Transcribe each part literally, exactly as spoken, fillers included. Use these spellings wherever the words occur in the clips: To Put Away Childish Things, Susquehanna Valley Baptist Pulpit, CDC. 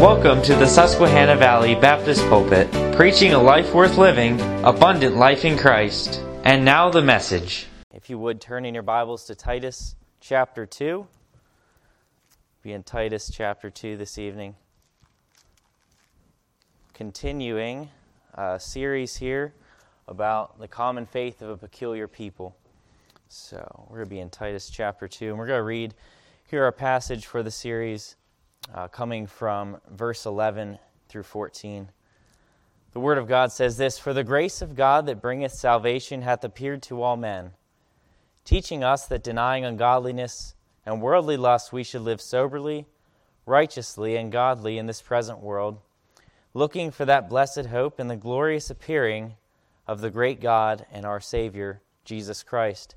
Welcome to the Susquehanna Valley Baptist Pulpit, preaching a life worth living, abundant life in Christ. And now the message. If you would, turn in your Bibles to Titus chapter two. Be in Titus chapter two this evening. Continuing a series here about the common faith of a peculiar people. So we're going to be in Titus chapter two, and we're going to read here our passage for the series, Uh, coming from verse eleven through fourteen. The Word of God says this: "For the grace of God that bringeth salvation hath appeared to all men, teaching us that denying ungodliness and worldly lust we should live soberly, righteously, and godly in this present world, looking for that blessed hope and the glorious appearing of the great God and our Savior, Jesus Christ,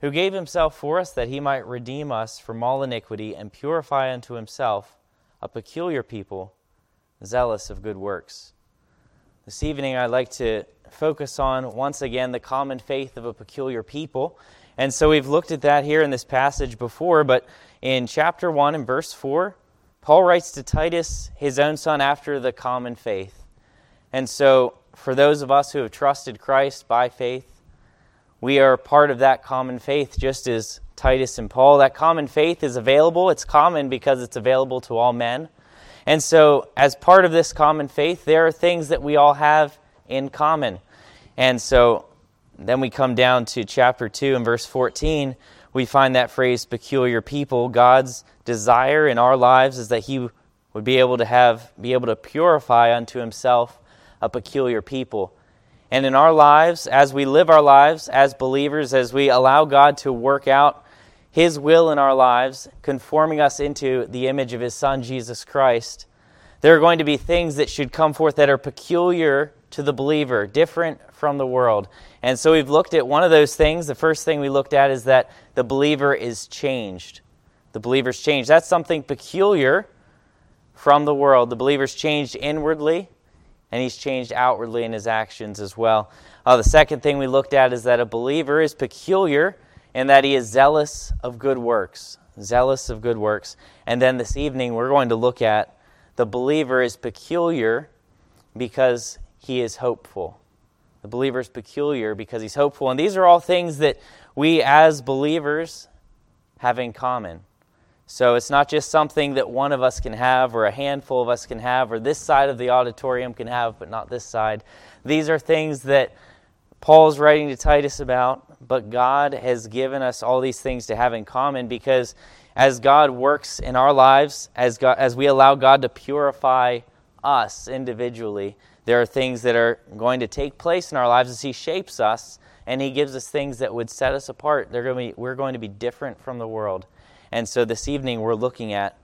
who gave himself for us that he might redeem us from all iniquity and purify unto himself a peculiar people, zealous of good works." This evening I'd like to focus on, once again, the common faith of a peculiar people. And so we've looked at that here in this passage before, but in chapter one and verse four, Paul writes to Titus, his own son, after the common faith. And so for those of us who have trusted Christ by faith, we are part of that common faith, just as Titus and Paul. That common faith is available. It's common because it's available to all men. And so, as part of this common faith, there are things that we all have in common. And so, then we come down to chapter two and verse fourteen. We find that phrase, peculiar people. God's desire in our lives is that he would be able to have, be able to purify unto himself a peculiar people. And in our lives, as we live our lives as believers, as we allow God to work out his will in our lives, conforming us into the image of his Son, Jesus Christ, there are going to be things that should come forth that are peculiar to the believer, different from the world. And so we've looked at one of those things. The first thing we looked at is that the believer is changed. The believer's changed. That's something peculiar from the world. The believer's changed inwardly, and he's changed outwardly in his actions as well. Uh, the second thing we looked at is that a believer is peculiar in that he is zealous of good works. Zealous of good works. And then this evening we're going to look at the believer is peculiar because he is hopeful. The believer is peculiar because he's hopeful. And these are all things that we as believers have in common. So it's not just something that one of us can have or a handful of us can have or this side of the auditorium can have, but not this side. These are things that Paul's writing to Titus about, but God has given us all these things to have in common, because as God works in our lives, as God, as we allow God to purify us individually, there are things that are going to take place in our lives as he shapes us and he gives us things that would set us apart. They're going to be, we're going to be different from the world. And so this evening we're looking at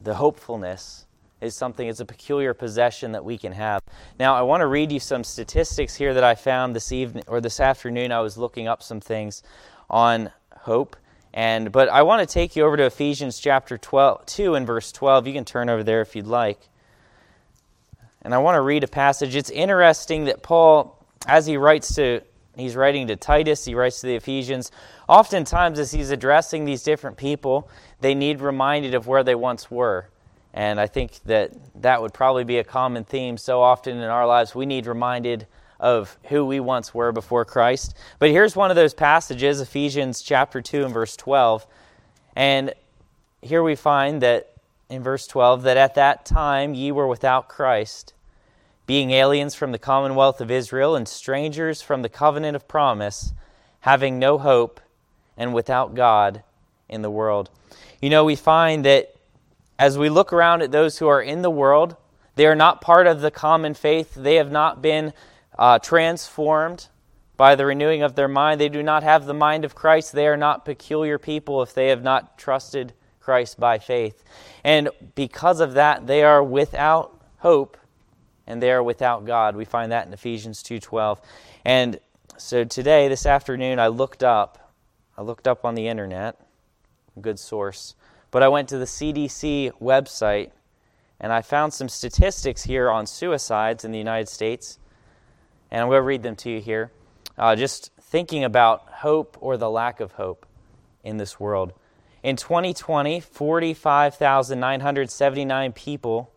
the hopefulness is something, it's a peculiar possession that we can have. Now I want to read you some statistics here that I found this evening, or this afternoon. I was looking up some things on hope, and but I want to take you over to Ephesians chapter twelve, two and verse twelve. You can turn over there if you'd like. And I want to read a passage. It's interesting that Paul, as he writes to He's writing to Titus, he writes to the Ephesians. Oftentimes, as he's addressing these different people, they need reminded of where they once were. And I think that that would probably be a common theme. So often in our lives, we need reminded of who we once were before Christ. But here's one of those passages, Ephesians chapter two and verse twelve. And here we find that in verse twelve, that at that time ye were without Christ, being aliens from the commonwealth of Israel and strangers from the covenant of promise, having no hope and without God in the world. You know, we find that as we look around at those who are in the world, they are not part of the common faith. They have not been uh, transformed by the renewing of their mind. They do not have the mind of Christ. They are not peculiar people if they have not trusted Christ by faith. And because of that, they are without hope, and they are without God. We find that in Ephesians two twelve. And so today, this afternoon, I looked up. I looked up on the internet. Good source. But I went to the C D C website, and I found some statistics here on suicides in the United States. And I'm going to read them to you here. Uh, just thinking about hope or the lack of hope in this world. In twenty twenty, forty-five thousand nine hundred seventy-nine people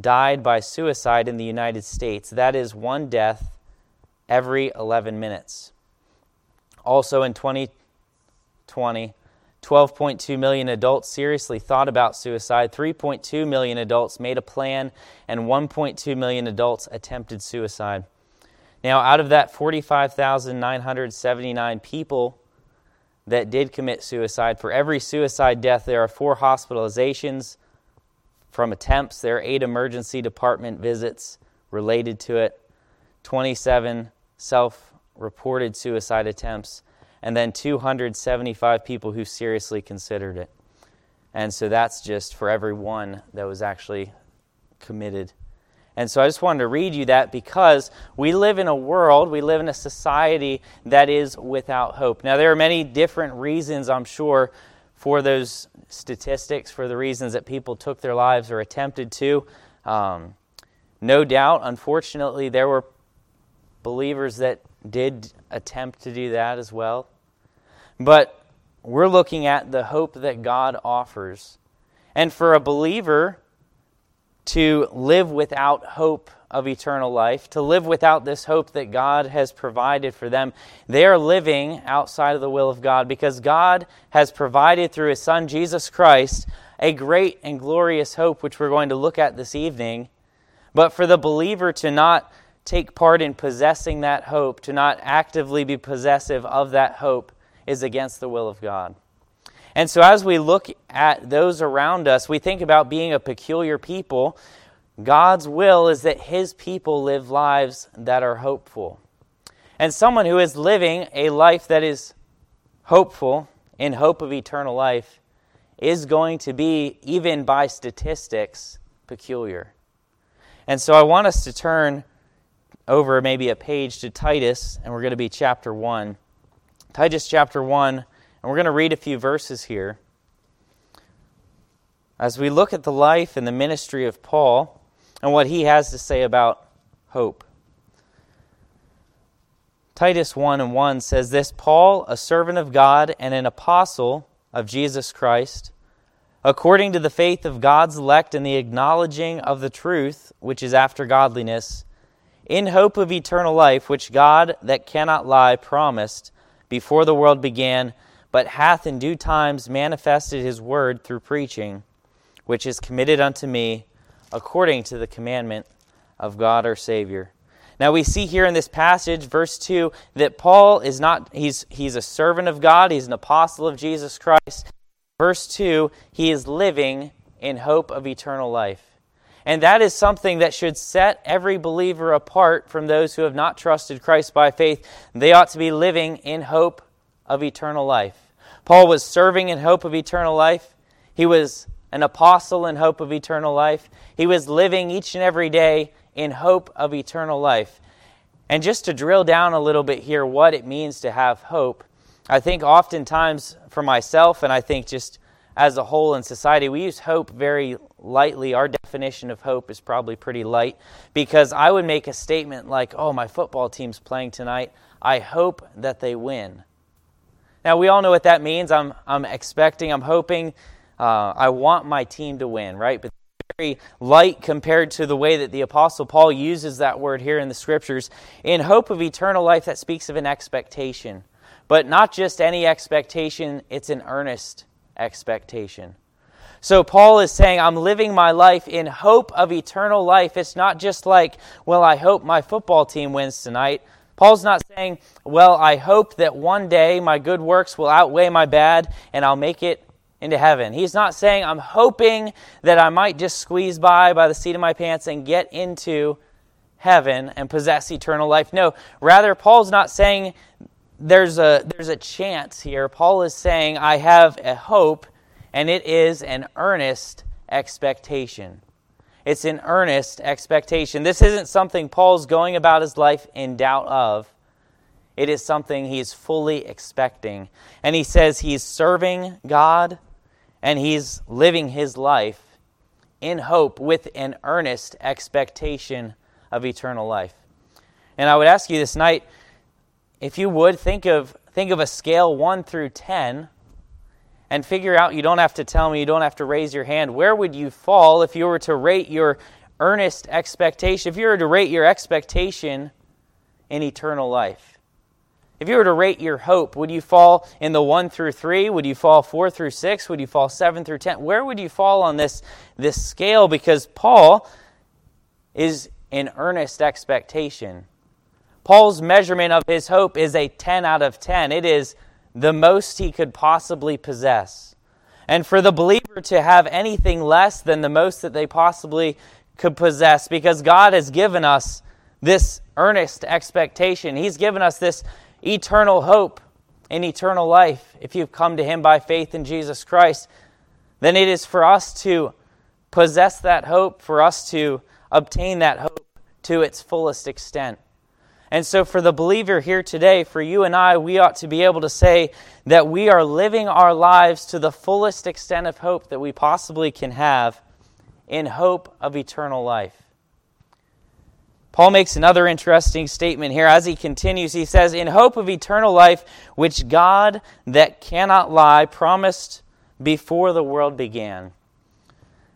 died by suicide in the United States. That is one death every eleven minutes. Also in twenty twenty, twelve point two million adults seriously thought about suicide, three point two million adults made a plan, and one point two million adults attempted suicide. Now, out of that forty-five thousand nine hundred seventy-nine people that did commit suicide, for every suicide death, there are four hospitalizations from attempts. There are eight emergency department visits related to it, twenty-seven self-reported suicide attempts, and then two hundred seventy-five people who seriously considered it. And so that's just for every one that was actually committed. And so I just wanted to read you that because we live in a world, we live in a society that is without hope. Now, there are many different reasons, I'm sure, for those statistics, for the reasons that people took their lives or attempted to. Um, no doubt, unfortunately, there were believers that did attempt to do that as well. But we're looking at the hope that God offers. And for a believer to live without hope of eternal life, to live without this hope that God has provided for them, they are living outside of the will of God, because God has provided through His Son, Jesus Christ, a great and glorious hope, which we're going to look at this evening. But for the believer to not take part in possessing that hope, to not actively be possessive of that hope, is against the will of God. And so as we look at those around us, we think about being a peculiar people. God's will is that His people live lives that are hopeful. And someone who is living a life that is hopeful, in hope of eternal life, is going to be, even by statistics, peculiar. And so I want us to turn over maybe a page to Titus, and we're going to be chapter one. Titus chapter one, and we're going to read a few verses here. As we look at the life and the ministry of Paul, and what he has to say about hope. Titus one and one says this: Paul, a servant of God and an apostle of Jesus Christ, according to the faith of God's elect and the acknowledging of the truth, which is after godliness, in hope of eternal life, which God that cannot lie promised before the world began, but hath in due times manifested His word through preaching, which is committed unto me according to the commandment of God our Savior. Now we see here in this passage, verse two, that Paul is not, he's, he's a servant of God, he's an apostle of Jesus Christ. Verse two, he is living in hope of eternal life. And that is something that should set every believer apart from those who have not trusted Christ by faith. They ought to be living in hope of eternal life. Paul was serving in hope of eternal life. He was an apostle in hope of eternal life. He was living each and every day in hope of eternal life. And just to drill down a little bit here what it means to have hope, I think oftentimes for myself, and I think just as a whole in society, we use hope very lightly. Our definition of hope is probably pretty light, because I would make a statement like, oh, my football team's playing tonight. I hope that they win. Now, we all know what that means. I'm I'm expecting, I'm hoping, uh, I want my team to win, right? But very light compared to the way that the Apostle Paul uses that word here in the Scriptures. In hope of eternal life, that speaks of an expectation. But not just any expectation, it's an earnest expectation. So Paul is saying, I'm living my life in hope of eternal life. It's not just like, well, I hope my football team wins tonight. Paul's not saying, well, I hope that one day my good works will outweigh my bad and I'll make it into heaven. He's not saying, I'm hoping that I might just squeeze by by the seat of my pants and get into heaven and possess eternal life. No, rather, Paul's not saying There's a there's a chance here. Paul is saying, I have a hope, and it is an earnest expectation. It's an earnest expectation. This isn't something Paul's going about his life in doubt of. It is something he's fully expecting. And he says he's serving God, and he's living his life in hope with an earnest expectation of eternal life. And I would ask you this night, if you would, think of think of a scale one through ten and figure out, you don't have to tell me, you don't have to raise your hand, where would you fall if you were to rate your earnest expectation, if you were to rate your expectation in eternal life? If you were to rate your hope, would you fall in the one through three? Would you fall four through six? Would you fall seven through ten? Where would you fall on this, this scale? Because Paul is in earnest expectation. Paul's measurement of his hope is a ten out of ten. It is the most he could possibly possess. And for the believer to have anything less than the most that they possibly could possess, because God has given us this earnest expectation. He's given us this eternal hope and eternal life. If you've come to Him by faith in Jesus Christ, then it is for us to possess that hope, for us to obtain that hope to its fullest extent. And so for the believer here today, for you and I, we ought to be able to say that we are living our lives to the fullest extent of hope that we possibly can have in hope of eternal life. Paul makes another interesting statement here as he continues. He says, in hope of eternal life, which God that cannot lie promised before the world began.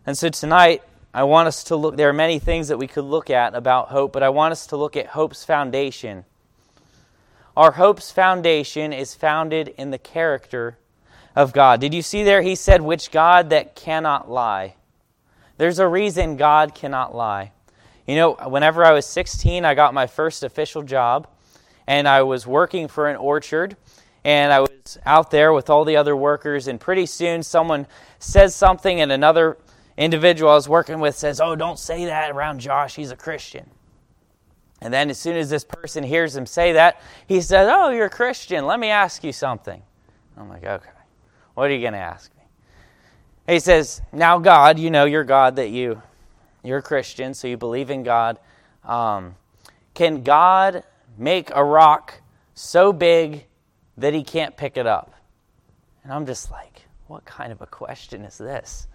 And so tonight, I want us to look, there are many things that we could look at about hope, but I want us to look at hope's foundation. Our hope's foundation is founded in the character of God. Did you see there? He said, which God that cannot lie. There's a reason God cannot lie. You know, whenever I was sixteen, I got my first official job, and I was working for an orchard, and I was out there with all the other workers, and pretty soon someone says something, and another individual I was working with says, oh, don't say that around Josh, he's a Christian. And then as soon as this person hears him say that, he says, oh, you're a Christian, let me ask you something. I'm like, okay, what are you going to ask me? And he says, now God, you know, you're God that you, you're a Christian, so you believe in God. Um, can God make a rock so big that he can't pick it up? And I'm just like, what kind of a question is this?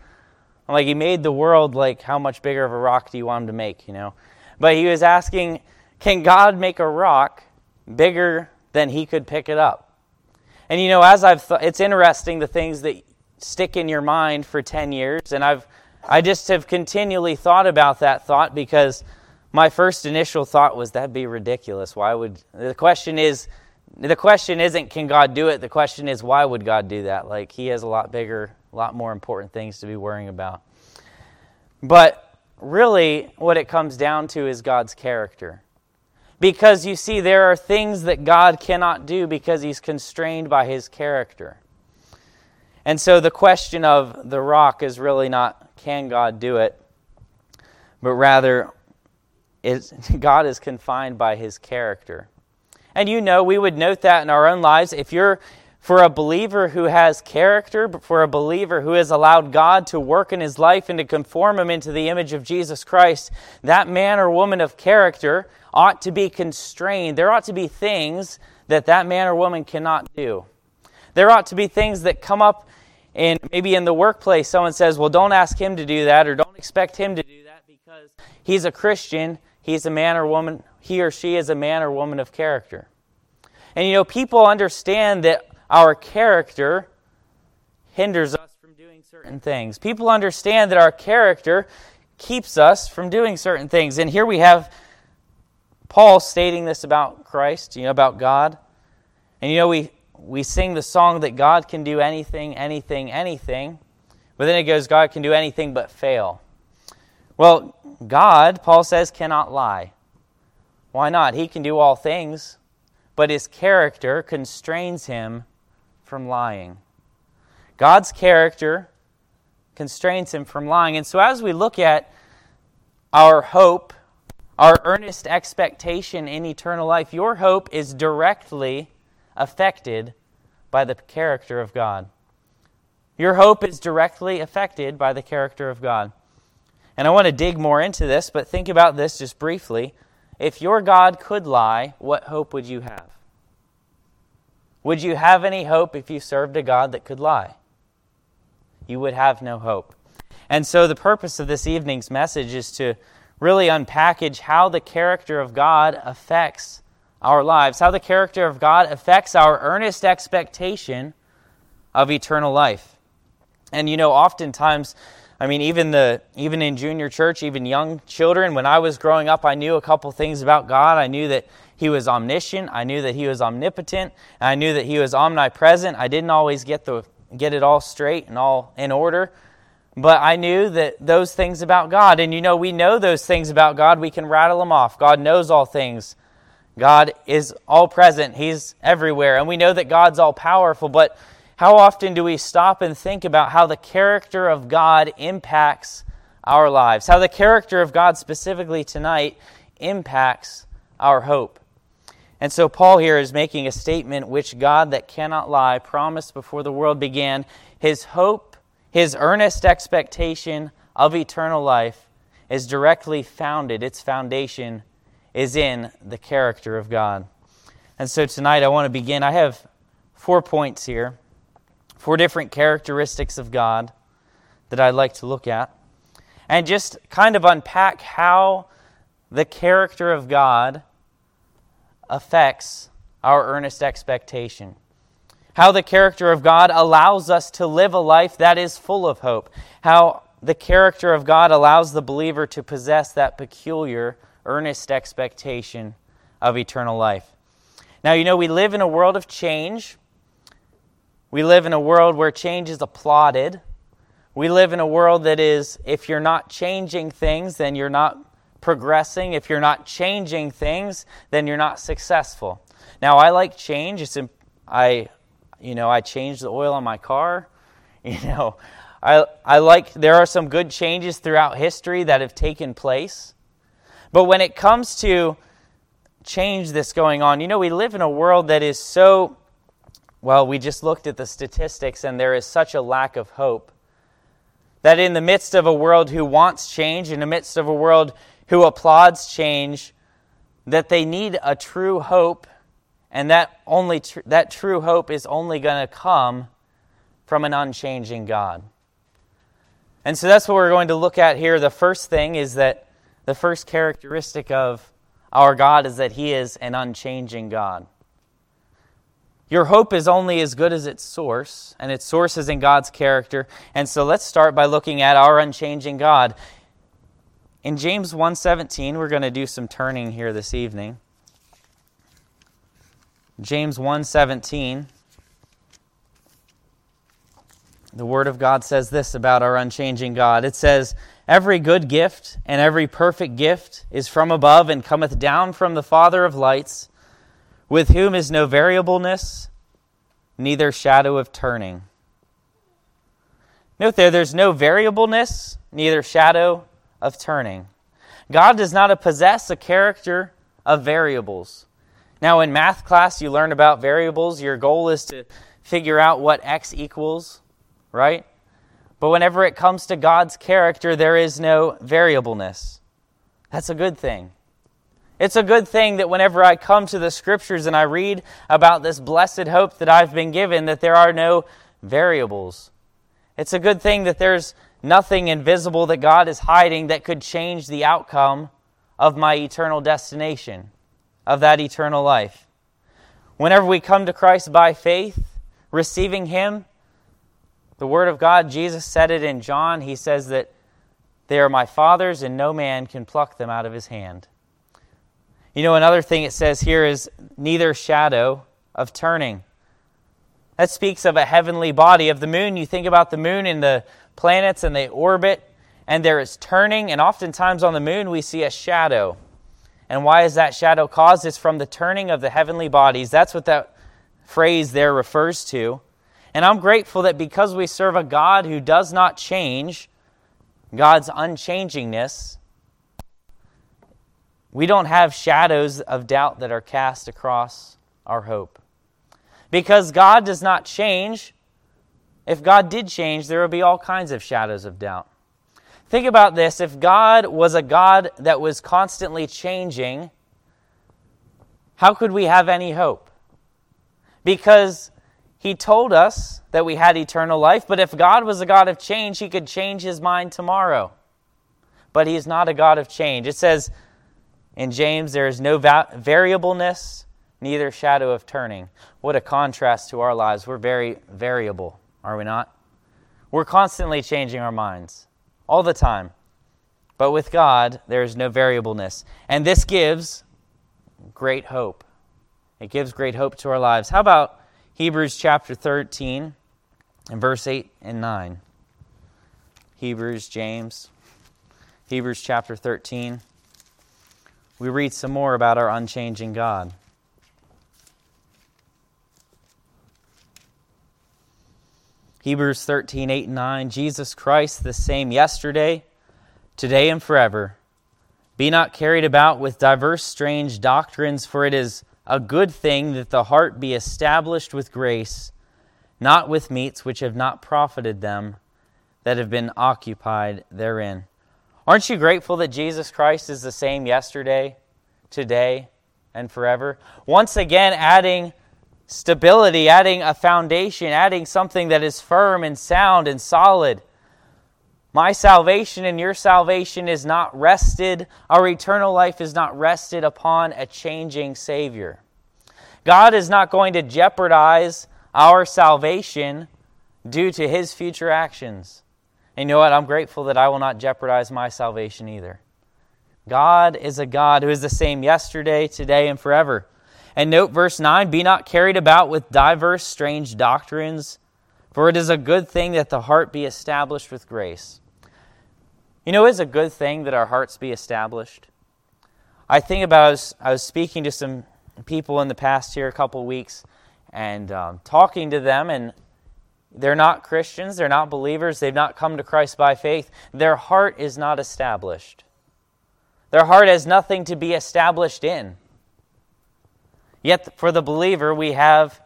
I'm like, he made the world, like, how much bigger of a rock do you want him to make, you know? But he was asking, can God make a rock bigger than he could pick it up? And, you know, as I've thought, it's interesting the things that stick in your mind for ten years. And I've, I just have continually thought about that thought, because my first initial thought was, that'd be ridiculous. Why would, the question is, the question isn't, can God do it? The question is, why would God do that? Like, he has a lot bigger, a lot more important things to be worrying about. But really, what it comes down to is God's character. Because you see, there are things that God cannot do because he's constrained by his character. And so the question of the rock is really not, can God do it? But rather, is God is confined by his character. And you know, we would note that in our own lives. If you're For a believer who has character, but for a believer who has allowed God to work in his life and to conform him into the image of Jesus Christ, that man or woman of character ought to be constrained. There ought to be things that that man or woman cannot do. There ought to be things that come up in, maybe in the workplace. Someone says, well, don't ask him to do that, or don't expect him to do that, because he's a Christian, he's a man or woman, he or she is a man or woman of character. And you know, people understand that our character hinders us from doing certain things. People understand that our character keeps us from doing certain things. And here we have Paul stating this about Christ, you know, about God. And you know, we, we sing the song that God can do anything, anything, anything. But then it goes, God can do anything but fail. Well, God, Paul says, cannot lie. Why not? He can do all things, but his character constrains him from lying. God's character constrains him from lying. And so as we look at our hope, our earnest expectation in eternal life, your hope is directly affected by the character of God. Your hope is directly affected by the character of God. And I want to dig more into this, but think about this just briefly. If your God could lie, what hope would you have? Would you have any hope if you served a God that could lie? You would have no hope. And so the purpose of this evening's message is to really unpackage how the character of God affects our lives, how the character of God affects our earnest expectation of eternal life. And you know, oftentimes, I mean, even the even in junior church, even young children, when I was growing up, I knew a couple things about God. I knew that He was omniscient. I knew that He was omnipotent. And I knew that He was omnipresent. I didn't always get the get it all straight and all in order. But I knew that those things about God. And you know, we know those things about God. We can rattle them off. God knows all things. God is all present. He's everywhere. And we know that God's all powerful. But how often do we stop and think about how the character of God impacts our lives? How the character of God specifically tonight impacts our hope. And so Paul here is making a statement which God that cannot lie promised before the world began. His hope, His earnest expectation of eternal life is directly founded. Its foundation is in the character of God. And so tonight I want to begin. I have four points here. Four different characteristics of God that I'd like to look at and just kind of unpack how the character of God affects our earnest expectation. How the character of God allows us to live a life that is full of hope. How the character of God allows the believer to possess that peculiar earnest expectation of eternal life. Now, you know, we live in a world of change. We live in a world where change is applauded. We live in a world that is, if you're not changing things, then you're not progressing. If you're not changing things, then you're not successful. Now, I like change. It's imp- I, you know, I changed the oil on my car. You know, I I like. There are some good changes throughout history that have taken place, but when it comes to change that's going on, you know, we live in a world that is so. Well, we just looked at the statistics, and there is such a lack of hope that in the midst of a world who wants change, in the midst of a world who applauds change, that they need a true hope, and that only tr- that true hope is only going to come from an unchanging God. And so that's what we're going to look at here. The first thing is that the first characteristic of our God is that He is an unchanging God. Your hope is only as good as its source, and its source is in God's character. And so let's start by looking at our unchanging God. In James one seventeen, we're going to do some turning here this evening. James one seventeen, the Word of God says this about our unchanging God. It says, "Every good gift and every perfect gift is from above and cometh down from the Father of lights, with whom is no variableness, neither shadow of turning." Note there, there's no variableness, neither shadow of turning. God does not possess a character of variables. Now, in math class, you learn about variables. Your goal is to figure out what x equals, right? But whenever it comes to God's character, there is no variableness. That's a good thing. It's a good thing that whenever I come to the Scriptures and I read about this blessed hope that I've been given, that there are no variables. It's a good thing that there's nothing invisible that God is hiding that could change the outcome of my eternal destination, of that eternal life. Whenever we come to Christ by faith, receiving Him, the Word of God, Jesus said it in John, He says that they are my Father's and no man can pluck them out of His hand. You know, another thing it says here is neither shadow of turning. That speaks of a heavenly body of the moon. You think about the moon and the planets and they orbit and there is turning. And oftentimes on the moon we see a shadow. And why is that shadow caused? It's from the turning of the heavenly bodies. That's what that phrase there refers to. And I'm grateful that because we serve a God who does not change, God's unchangingness, we don't have shadows of doubt that are cast across our hope. Because God does not change, if God did change, there would be all kinds of shadows of doubt. Think about this. If God was a God that was constantly changing, how could we have any hope? Because He told us that we had eternal life, but if God was a God of change, He could change His mind tomorrow. But He is not a God of change. It says, in James, there is no va- variableness, neither shadow of turning. What a contrast to our lives. We're very variable, are we not? We're constantly changing our minds, all the time. But with God, there is no variableness. And this gives great hope. It gives great hope to our lives. How about Hebrews chapter thirteen and verse eight and nine? Hebrews, James, Hebrews chapter thirteen. We read some more about our unchanging God. Hebrews thirteen, eight and nine, Jesus Christ the same yesterday, today and forever. Be not carried about with diverse strange doctrines, for it is a good thing that the heart be established with grace, not with meats which have not profited them that have been occupied therein. Aren't you grateful that Jesus Christ is the same yesterday, today, and forever? Once again, adding stability, adding a foundation, adding something that is firm and sound and solid. My salvation and your salvation is not rested. Our eternal life is not rested upon a changing Savior. God is not going to jeopardize our salvation due to His future actions. And you know what? I'm grateful that I will not jeopardize my salvation either. God is a God who is the same yesterday, today, and forever. And note verse nine, be not carried about with diverse strange doctrines, for it is a good thing that the heart be established with grace. You know, it is a good thing that our hearts be established. I think about, I was, I was speaking to some people in the past here a couple weeks and um, talking to them, and they're not Christians, they're not believers, they've not come to Christ by faith. Their heart is not established. Their heart has nothing to be established in. Yet for the believer, we have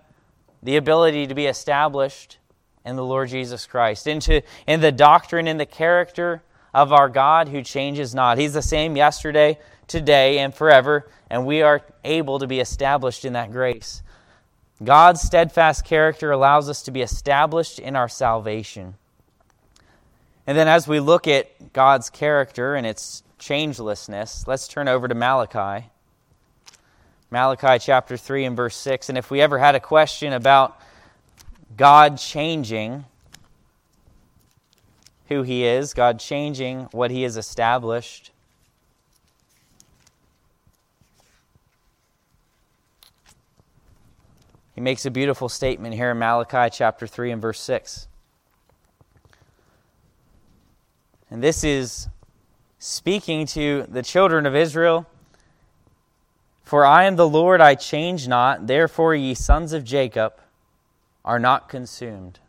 the ability to be established in the Lord Jesus Christ, into in the doctrine and the character of our God who changes not. He's the same yesterday, today, and forever, and we are able to be established in that grace. God's steadfast character allows us to be established in our salvation. And then as we look at God's character and its changelessness, let's turn over to Malachi. Malachi chapter three and verse six. And if we ever had a question about God changing who He is, God changing what He has established, He makes a beautiful statement here in Malachi chapter three and verse six. And this is speaking to the children of Israel. For I am the Lord, I change not, therefore ye sons of Jacob are not consumed.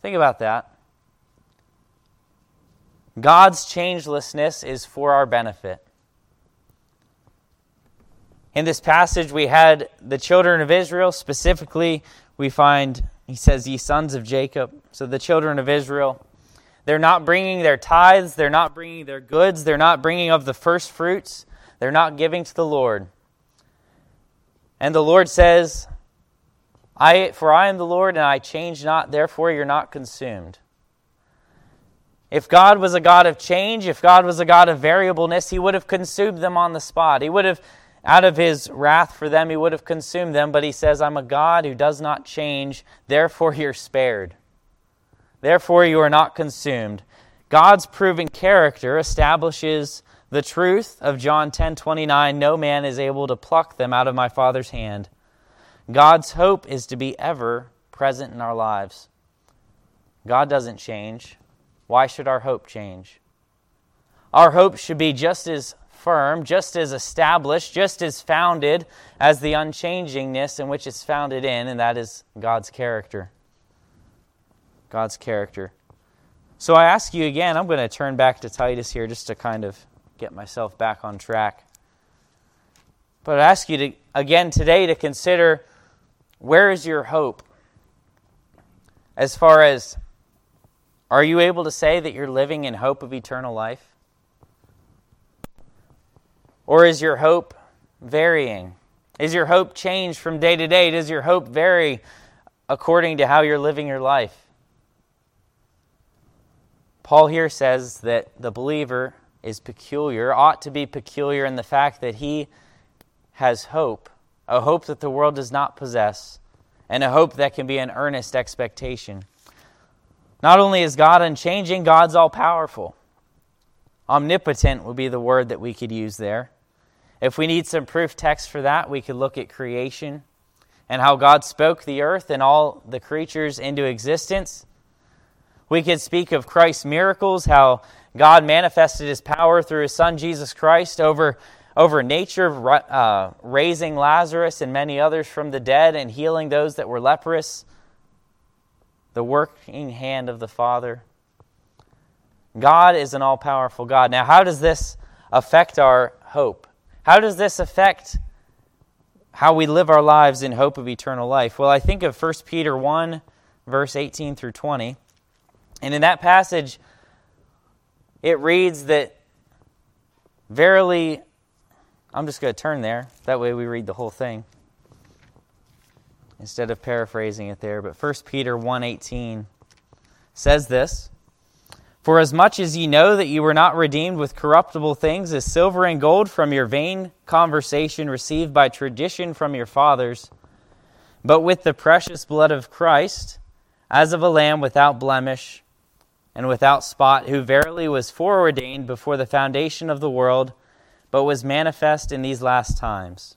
Think about that. God's changelessness is for our benefit. In this passage we had the children of Israel, specifically we find, he says, ye sons of Jacob. So the children of Israel, they're not bringing their tithes, they're not bringing their goods, they're not bringing of the first fruits. They're not giving to the Lord. And the Lord says, I, for I am the Lord and I change not, therefore you're not consumed. If God was a God of change, if God was a God of variableness, He would have consumed them on the spot. He would have, out of His wrath for them, He would have consumed them. But He says, I'm a God who does not change, therefore you're spared. Therefore you are not consumed. God's proven character establishes the truth of John ten twenty-nine, no man is able to pluck them out of my Father's hand. God's hope is to be ever present in our lives. God doesn't change. Why should our hope change? Our hope should be just as firm, just as established, just as founded as the unchangingness in which it's founded in, and that is God's character. God's character. So I ask you again, I'm going to turn back to Titus here just to kind of get myself back on track. But I ask you to again today to consider, where is your hope? As far as, are you able to say that you're living in hope of eternal life? Or is your hope varying? Is your hope changed from day to day? Does your hope vary according to how you're living your life? Paul here says that the believer is peculiar, ought to be peculiar in the fact that he has hope a hope that the world does not possess, and a hope that can be an earnest expectation. Not only is God unchanging, God's all-powerful. Omnipotent would be the word that we could use there. If we need some proof text for that, we could look at creation and how God spoke the earth and all the creatures into existence. We could speak of Christ's miracles, how God manifested His power through His Son, Jesus Christ, over Over nature, uh, raising Lazarus and many others from the dead and healing those that were leprous. The working hand of the Father. God is an all-powerful God. Now, how does this affect our hope? How does this affect how we live our lives in hope of eternal life? Well, I think of First Peter one, verse eighteen through twenty. And in that passage, it reads that, verily, I'm just going to turn there. That way we read the whole thing instead of paraphrasing it there. But First Peter one eighteen says this, "For as much as ye know that ye were not redeemed with corruptible things as silver and gold from your vain conversation received by tradition from your fathers, but with the precious blood of Christ, as of a lamb without blemish and without spot, who verily was foreordained before the foundation of the world, but was manifest in these last times."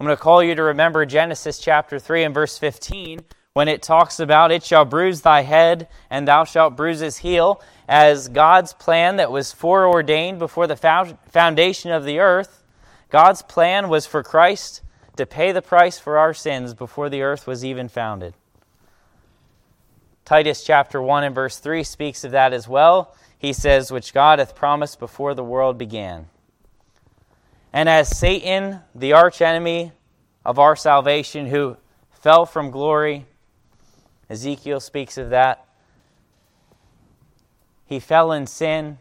I'm going to call you to remember Genesis chapter three and verse fifteen, when it talks about, "It shall bruise thy head, and thou shalt bruise his heel," as God's plan that was foreordained before the foundation of the earth. God's plan was for Christ to pay the price for our sins before the earth was even founded. Titus chapter one and verse three speaks of that as well. He says, "Which God hath promised before the world began." And as Satan, the archenemy of our salvation, who fell from glory, Ezekiel speaks of that. He fell in sin,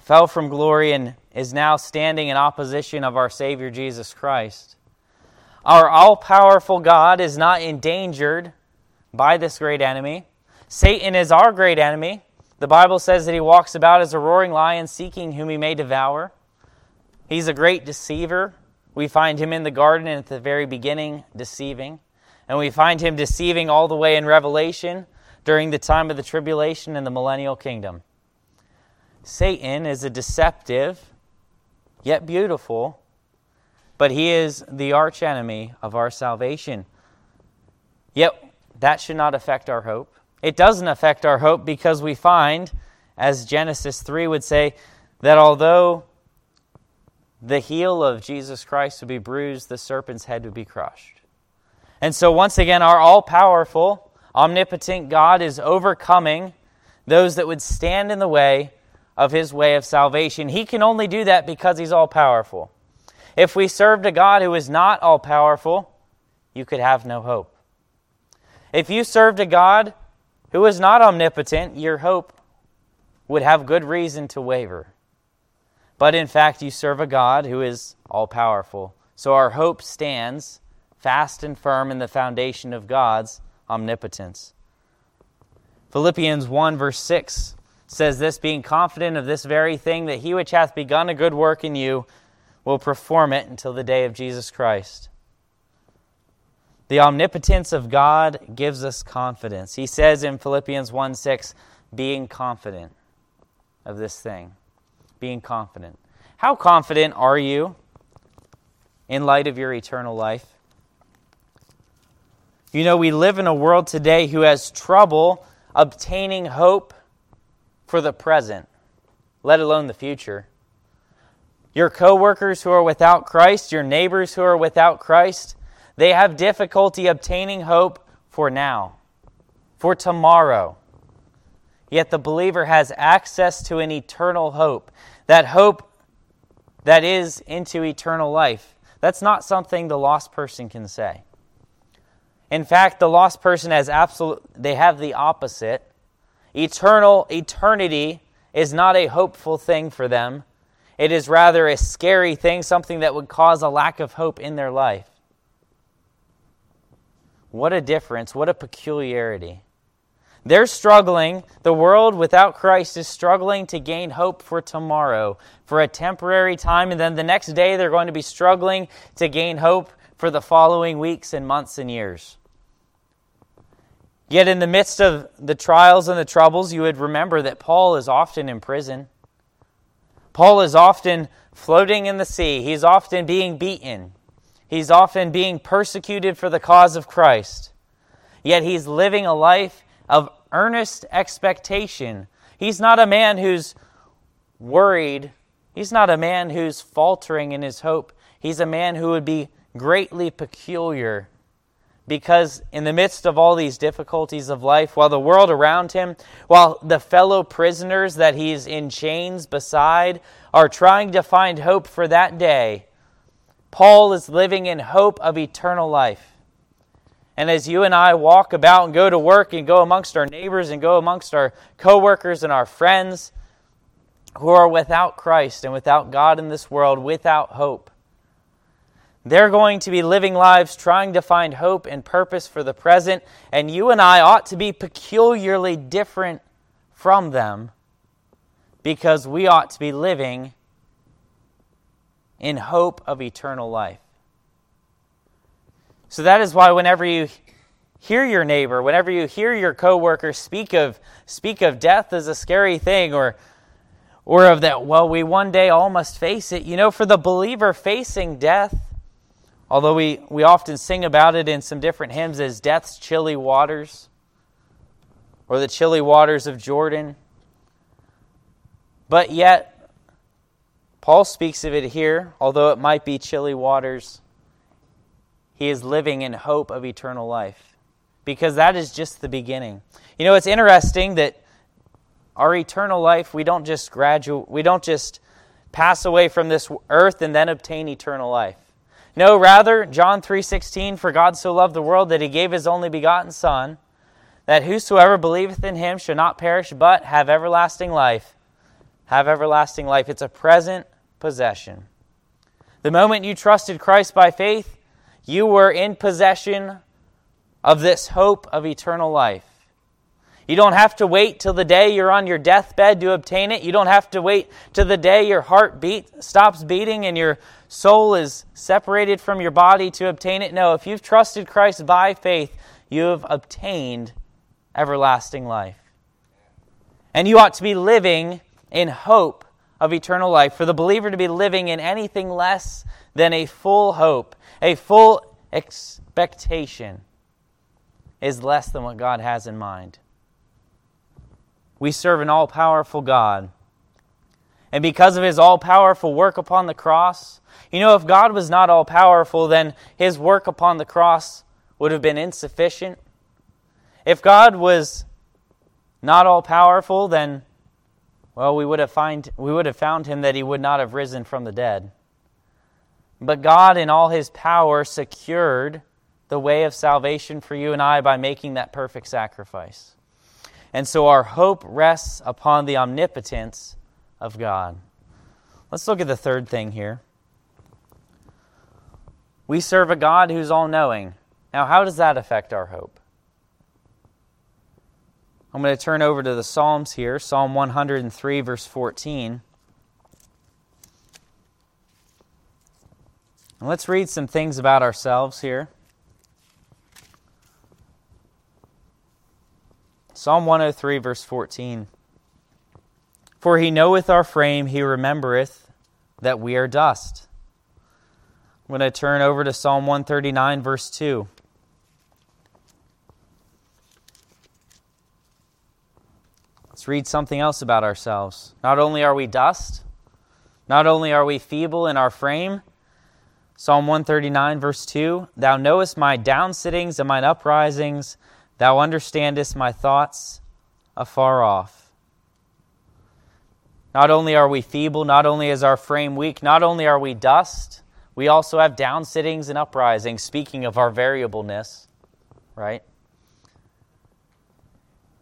fell from glory, and is now standing in opposition of our Savior Jesus Christ. Our all-powerful God is not endangered by this great enemy. Satan is our great enemy. The Bible says that he walks about as a roaring lion, seeking whom he may devour. He's a great deceiver. We find him in the garden at the very beginning deceiving. And we find him deceiving all the way in Revelation during the time of the tribulation and the millennial kingdom. Satan is a deceptive, yet beautiful, but he is the archenemy of our salvation. Yet that should not affect our hope. It doesn't affect our hope because we find, as Genesis three would say, that although the heel of Jesus Christ would be bruised, the serpent's head would be crushed. And so once again, our all-powerful, omnipotent God is overcoming those that would stand in the way of His way of salvation. He can only do that because He's all-powerful. If we served a God who is not all-powerful, you could have no hope. If you served a God who is not omnipotent, your hope would have good reason to waver. But in fact, you serve a God who is all-powerful. So our hope stands fast and firm in the foundation of God's omnipotence. Philippians one verse six says this, "Being confident of this very thing, that he which hath begun a good work in you will perform it until the day of Jesus Christ." The omnipotence of God gives us confidence. He says in Philippians one six, "Being confident of this thing." Being confident. How confident are you in light of your eternal life? You know, we live in a world today who has trouble obtaining hope for the present, let alone the future. Your coworkers who are without Christ, your neighbors who are without Christ, they have difficulty obtaining hope for now, for tomorrow. Yet the believer has access to an eternal hope, that hope that is into eternal life. That's not something the lost person can say. In fact, the lost person has absolute, they have the opposite. Eternal, eternity is not a hopeful thing for them. It is rather a scary thing, something that would cause a lack of hope in their life. What a difference, what a peculiarity. They're struggling. The world without Christ is struggling to gain hope for tomorrow, for a temporary time. And then the next day, they're going to be struggling to gain hope for the following weeks and months and years. Yet in the midst of the trials and the troubles, you would remember that Paul is often in prison. Paul is often floating in the sea. He's often being beaten. He's often being persecuted for the cause of Christ. Yet he's living a life of earnest expectation. He's not a man who's worried. He's not a man who's faltering in his hope. He's a man who would be greatly peculiar, because in the midst of all these difficulties of life, while the world around him, while the fellow prisoners that he's in chains beside are trying to find hope for that day, Paul is living in hope of eternal life. And as you and I walk about and go to work and go amongst our neighbors and go amongst our coworkers and our friends who are without Christ and without God in this world, without hope, they're going to be living lives trying to find hope and purpose for the present, and you and I ought to be peculiarly different from them, because we ought to be living in hope of eternal life. So that is why whenever you hear your neighbor, whenever you hear your coworker speak of speak of death as a scary thing, or or of that, well, we one day all must face it, you know, for the believer facing death, although we, we often sing about it in some different hymns as death's chilly waters or the chilly waters of Jordan. But yet, Paul speaks of it here, although it might be chilly waters, he is living in hope of eternal life, because that is just the beginning. You know, it's interesting that our eternal life, we don't just gradu- we don't just pass away from this earth and then obtain eternal life. No, rather, John three sixteen, for God so loved the world that he gave his only begotten Son, that whosoever believeth in him shall not perish, but have everlasting life. Have everlasting life. It's a present possession. The moment you trusted Christ by faith, you were in possession of this hope of eternal life. You don't have to wait till the day you're on your deathbed to obtain it. You don't have to wait till the day your heart beat, stops beating and your soul is separated from your body to obtain it. No, if you've trusted Christ by faith, you have obtained everlasting life. And you ought to be living in hope of eternal life. For the believer to be living in anything less than a full hope, a full expectation, is less than what God has in mind. We serve an all-powerful God. And because of his all-powerful work upon the cross, you know, if God was not all-powerful, then his work upon the cross would have been insufficient. If God was not all-powerful, then, well, we would have find, we would have found him that he would not have risen from the dead. But God, in all his power, secured the way of salvation for you and I by making that perfect sacrifice. And so our hope rests upon the omnipotence of God. Let's look at the third thing here. We serve a God who's all-knowing. Now, how does that affect our hope? I'm going to turn over to the Psalms here. Psalm one hundred three, verse fourteen. And let's read some things about ourselves here. Psalm one hundred three, verse fourteen. For he knoweth our frame, he remembereth that we are dust. I'm going to turn over to Psalm one thirty-nine, verse two. Let's read something else about ourselves. Not only are we dust, not only are we feeble in our frame. Psalm one thirty-nine, verse two. Thou knowest my downsittings and mine uprisings. Thou understandest my thoughts afar off. Not only are we feeble, not only is our frame weak, not only are we dust, we also have down sittings and uprisings, speaking of our variableness, right?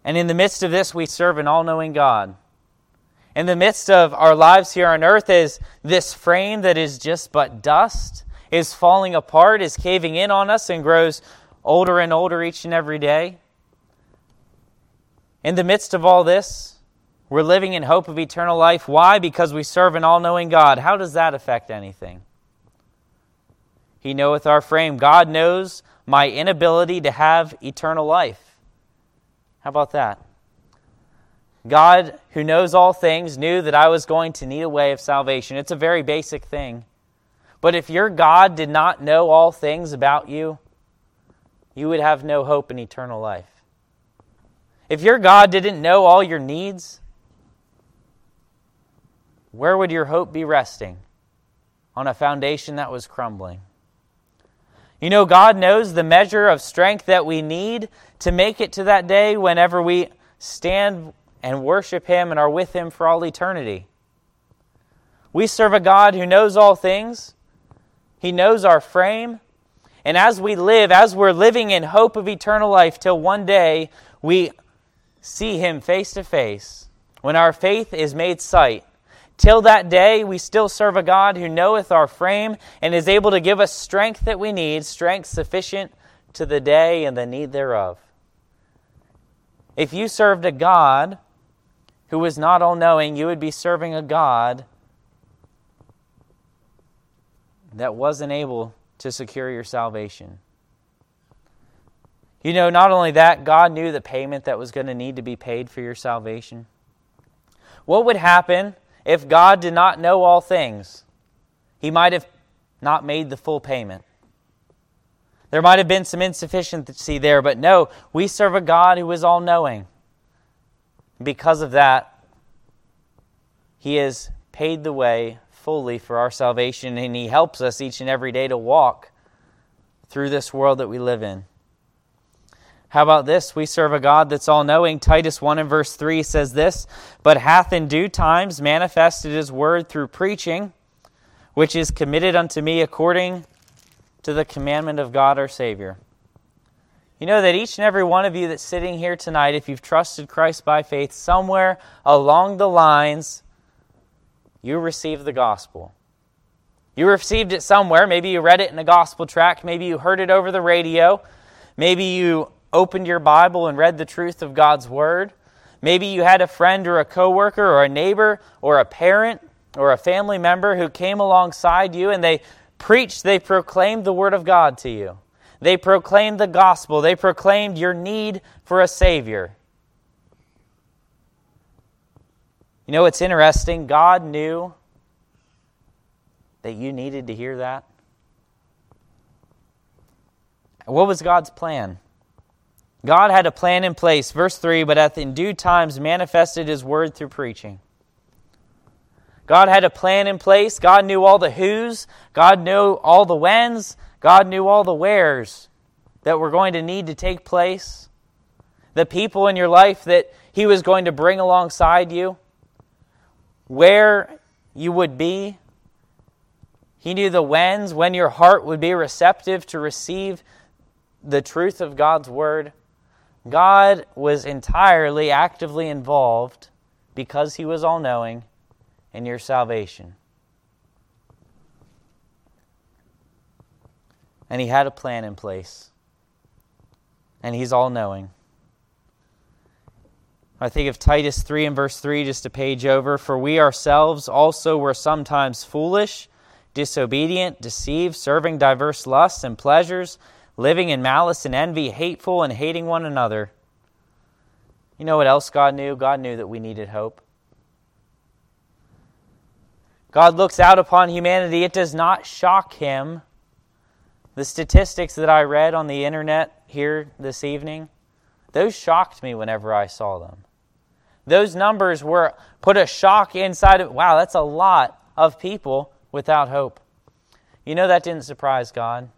And in the midst of this, we serve an all-knowing God. In the midst of our lives here on earth is this frame that is just but dust, is falling apart, is caving in on us and grows older and older each and every day. In the midst of all this, we're living in hope of eternal life. Why? Because we serve an all-knowing God. How does that affect anything? He knoweth our frame. God knows my inability to have eternal life. How about that? God, who knows all things, knew that I was going to need a way of salvation. It's a very basic thing. But if your God did not know all things about you, you would have no hope in eternal life. If your God didn't know all your needs, where would your hope be resting? On a foundation that was crumbling. You know, God knows the measure of strength that we need to make it to that day whenever we stand and worship Him and are with Him for all eternity. We serve a God who knows all things. He knows our frame. And as we live, as we're living in hope of eternal life till one day we see Him face to face, when our faith is made sight, till that day, we still serve a God who knoweth our frame and is able to give us strength that we need, strength sufficient to the day and the need thereof. If you served a God who was not all-knowing, you would be serving a God that wasn't able to secure your salvation. You know, not only that, God knew the payment that was going to need to be paid for your salvation. What would happen if God did not know all things? He might have not made the full payment. There might have been some insufficiency there, but no, we serve a God who is all-knowing. Because of that, He has paid the way fully for our salvation, and He helps us each and every day to walk through this world that we live in. How about this? We serve a God that's all-knowing. Titus one and verse three says this, "But hath in due times manifested His word through preaching, which is committed unto me according to the commandment of God our Savior." You know that each and every one of you that's sitting here tonight, if you've trusted Christ by faith, somewhere along the lines, you received the gospel. You received it somewhere. Maybe you read it in a gospel tract. Maybe you heard it over the radio. Maybe you opened your Bible and read the truth of God's Word. Maybe you had a friend or a coworker or a neighbor or a parent or a family member who came alongside you and they preached, they proclaimed the Word of God to you. They proclaimed the gospel. They proclaimed your need for a Savior. You know, it's interesting. God knew that you needed to hear that. What was God's plan? God had a plan in place. Verse three, "But hath in due times manifested His word through preaching." God had a plan in place. God knew all the who's. God knew all the when's. God knew all the where's that were going to need to take place. The people in your life that He was going to bring alongside you. Where you would be. He knew the when's, when your heart would be receptive to receive the truth of God's word. God was entirely, actively involved because He was all-knowing in your salvation. And He had a plan in place. And He's all-knowing. I think of Titus three and verse three, just a page over. "For we ourselves also were sometimes foolish, disobedient, deceived, serving diverse lusts and pleasures, living in malice and envy, hateful and hating one another." You know what else God knew? God knew that we needed hope. God looks out upon humanity. It does not shock Him. The statistics that I read on the internet here this evening, those shocked me whenever I saw them. Those numbers were put a shock inside of, wow, that's a lot of people without hope. You know that didn't surprise God.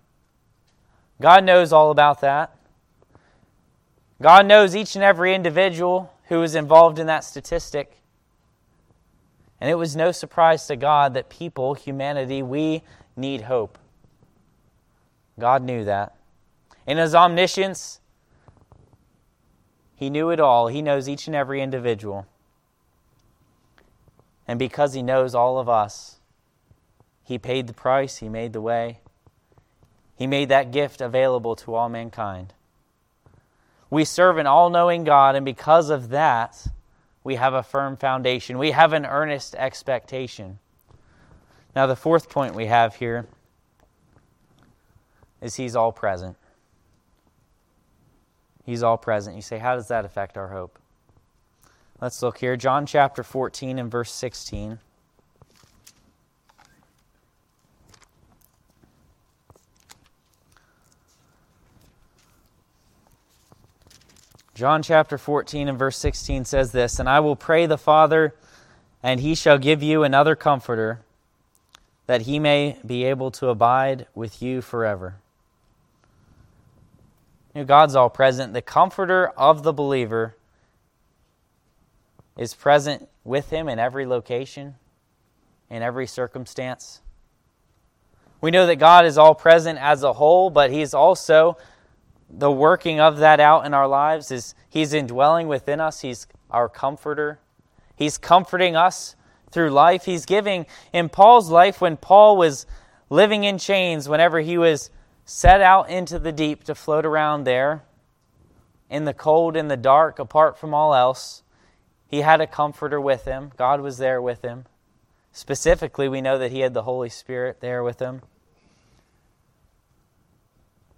God knows all about that. God knows each and every individual who was involved in that statistic. And it was no surprise to God that people, humanity, we need hope. God knew that. In His omniscience, He knew it all. He knows each and every individual. And because He knows all of us, He paid the price, He made the way. He made that gift available to all mankind. We serve an all-knowing God, and because of that, we have a firm foundation. We have an earnest expectation. Now, the fourth point we have here is He's all-present. He's all-present. You say, how does that affect our hope? Let's look here. John chapter fourteen and verse sixteen. John chapter fourteen and verse sixteen says this, "And I will pray the Father, and He shall give you another Comforter, that He may be able to abide with you forever." You know, God's all present. The Comforter of the believer is present with him in every location, in every circumstance. We know that God is all present as a whole, but He's also the working of that out in our lives. Is He's indwelling within us. He's our Comforter. He's comforting us through life. He's giving in Paul's life when Paul was living in chains, whenever he was set out into the deep to float around there in the cold, in the dark, apart from all else. He had a Comforter with him. God was there with him. Specifically, we know that he had the Holy Spirit there with him.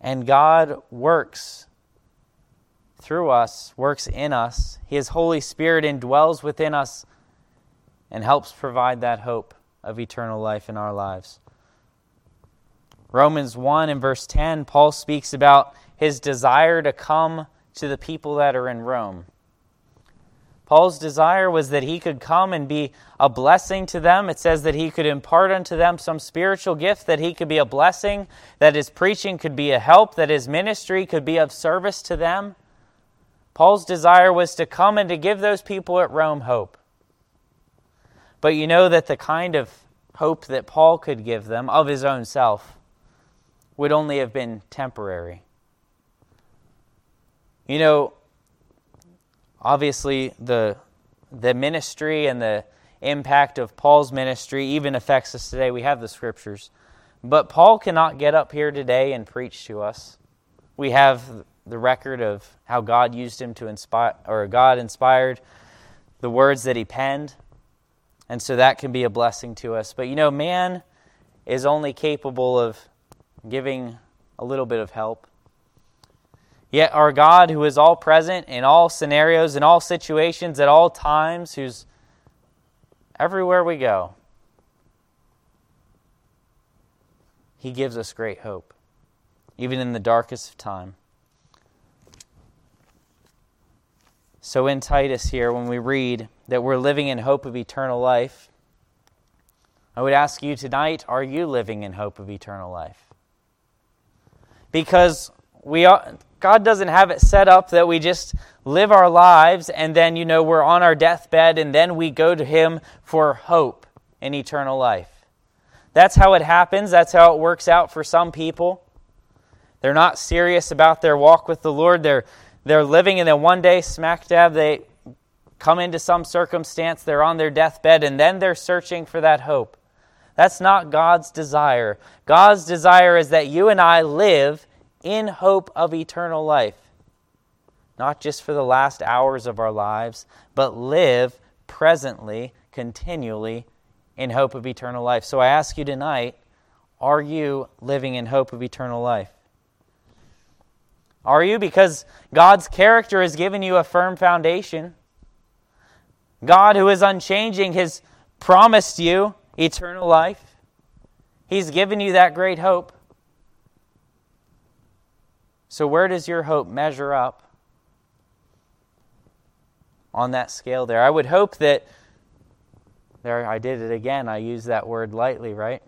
And God works through us, works in us. His Holy Spirit indwells within us and helps provide that hope of eternal life in our lives. Romans one and verse ten, Paul speaks about his desire to come to the people that are in Rome. Paul's desire was that he could come and be a blessing to them. It says that he could impart unto them some spiritual gift, that he could be a blessing, that his preaching could be a help, that his ministry could be of service to them. Paul's desire was to come and to give those people at Rome hope. But you know that the kind of hope that Paul could give them of his own self would only have been temporary. You know, obviously, the the ministry and the impact of Paul's ministry even affects us today. We have the Scriptures. But Paul cannot get up here today and preach to us. We have the record of how God used him to inspire, or God inspired the words that he penned. And so that can be a blessing to us. But you know, man is only capable of giving a little bit of help. Yet our God, who is all present in all scenarios, in all situations, at all times, who's everywhere we go, He gives us great hope, even in the darkest of time. So in Titus here, when we read that we're living in hope of eternal life, I would ask you tonight, are you living in hope of eternal life? Because we are... God doesn't have it set up that we just live our lives and then, you know, we're on our deathbed and then we go to Him for hope in eternal life. That's how it happens. That's how it works out for some people. They're not serious about their walk with the Lord. They're they're living, and then one day, smack dab, they come into some circumstance, they're on their deathbed, and then they're searching for that hope. That's not God's desire. God's desire is that you and I live in hope of eternal life, not just for the last hours of our lives, but live presently, continually in hope of eternal life. So I ask you tonight, are you living in hope of eternal life? Are you? Because God's character has given you a firm foundation. God, who is unchanging, has promised you eternal life. He's given you that great hope. So where does your hope measure up on that scale there? I would hope that, there I did it again, I use that word lightly, right?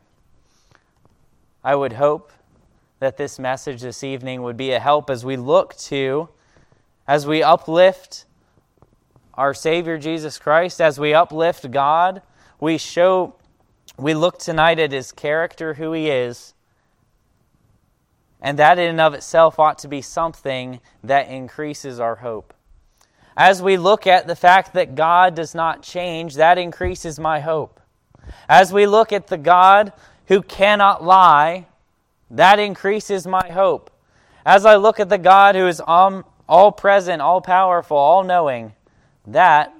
I would hope that this message this evening would be a help as we look to, as we uplift our Savior Jesus Christ, as we uplift God, we show, we look tonight at His character, who He is. And that in and of itself ought to be something that increases our hope. As we look at the fact that God does not change, that increases my hope. As we look at the God who cannot lie, that increases my hope. As I look at the God who is om- all-present, all-powerful, all-knowing, that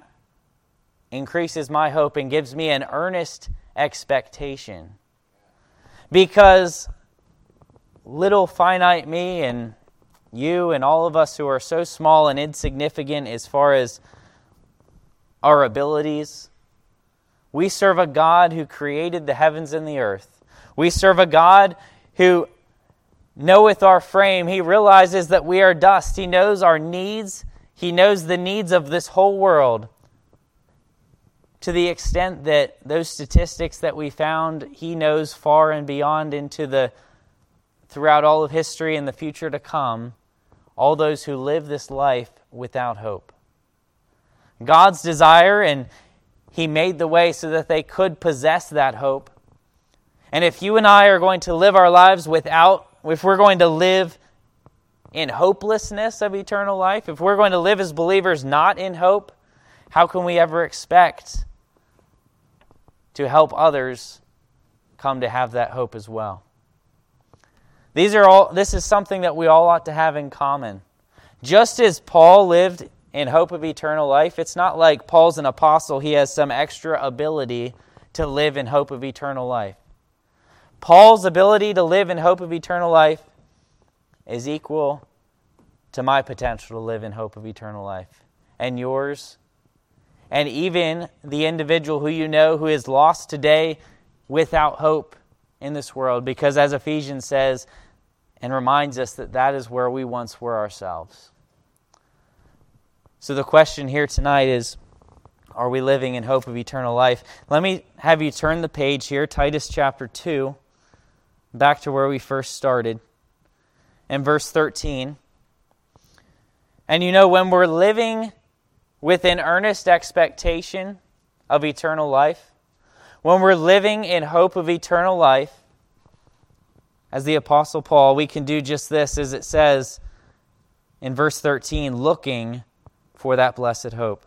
increases my hope and gives me an earnest expectation. Because little finite me and you and all of us who are so small and insignificant as far as our abilities, we serve a God who created the heavens and the earth. We serve a God who knoweth our frame. He realizes that we are dust. He knows our needs. He knows the needs of this whole world. To the extent that those statistics that we found, He knows far and beyond into the throughout all of history and the future to come, all those who live this life without hope. God's desire, and He made the way so that they could possess that hope. And if you and I are going to live our lives without, if we're going to live in hopelessness of eternal life, if we're going to live as believers not in hope, how can we ever expect to help others come to have that hope as well? These are all. This is something that we all ought to have in common. Just as Paul lived in hope of eternal life, it's not like Paul's an apostle, he has some extra ability to live in hope of eternal life. Paul's ability to live in hope of eternal life is equal to my potential to live in hope of eternal life, and yours, and even the individual who you know who is lost today without hope in this world, because as Ephesians says and reminds us that that is where we once were ourselves. So the question here tonight is, are we living in hope of eternal life? Let me have you turn the page here, Titus chapter two, back to where we first started, in verse thirteen. And you know, when we're living with an earnest expectation of eternal life, when we're living in hope of eternal life, as the Apostle Paul, we can do just this, as it says in verse thirteen, looking for that blessed hope.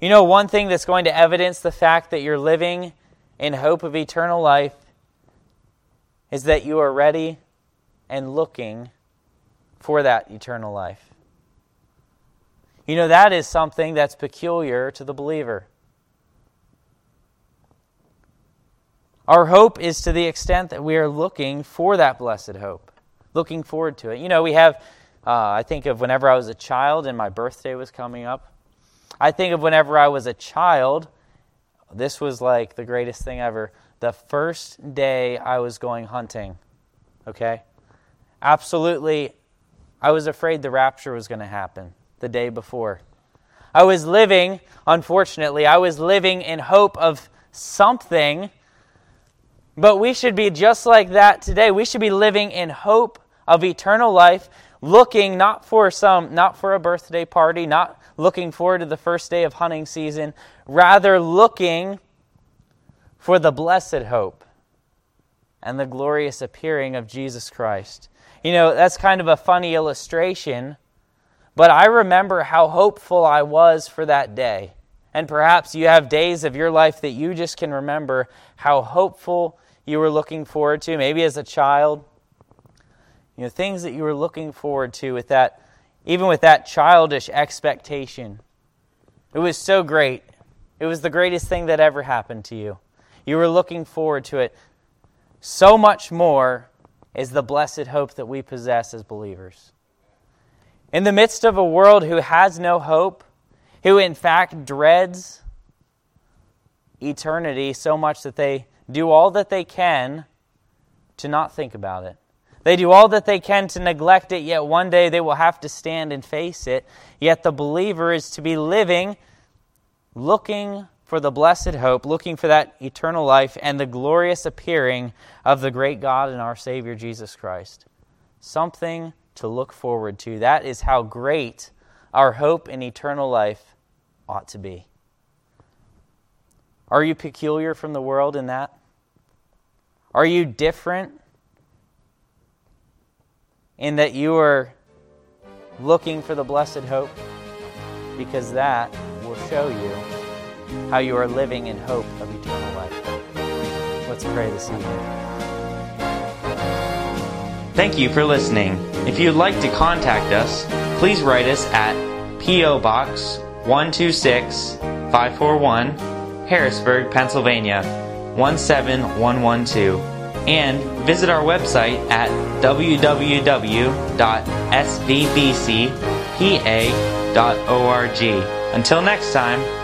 You know, one thing that's going to evidence the fact that you're living in hope of eternal life is that you are ready and looking for that eternal life. You know, that is something that's peculiar to the believer. Our hope is to the extent that we are looking for that blessed hope, looking forward to it. You know, we have, uh, I think of whenever I was a child and my birthday was coming up. I think of whenever I was a child, this was like the greatest thing ever. The first day I was going hunting, okay? Absolutely, I was afraid the rapture was going to happen. The day before, I was living, unfortunately, I was living in hope of something, but we should be just like that today. We should be living in hope of eternal life, looking not for some, not for a birthday party, not looking forward to the first day of hunting season, rather looking for the blessed hope and the glorious appearing of Jesus Christ. You know, that's kind of a funny illustration. But I remember how hopeful I was for that day. And perhaps you have days of your life that you just can remember how hopeful you were looking forward to, maybe as a child. You know, things that you were looking forward to with that, even with that childish expectation. It was so great. It was the greatest thing that ever happened to you. You were looking forward to it. So much more is the blessed hope that we possess as believers. In the midst of a world who has no hope, who in fact dreads eternity so much that they do all that they can to not think about it. They do all that they can to neglect it, yet one day they will have to stand and face it. Yet the believer is to be living, looking for the blessed hope, looking for that eternal life and the glorious appearing of the great God and our Savior Jesus Christ. Something to look forward to. That is how great our hope in eternal life ought to be. Are you peculiar from the world in that? Are you different in that you are looking for the blessed hope? Because that will show you how you are living in hope of eternal life. Let's pray this evening. Thank you for listening. If you'd like to contact us, please write us at P O Box one two six, five four one, Harrisburg, Pennsylvania one seven one one two, and visit our website at w w w dot s v b c p a dot org. Until next time.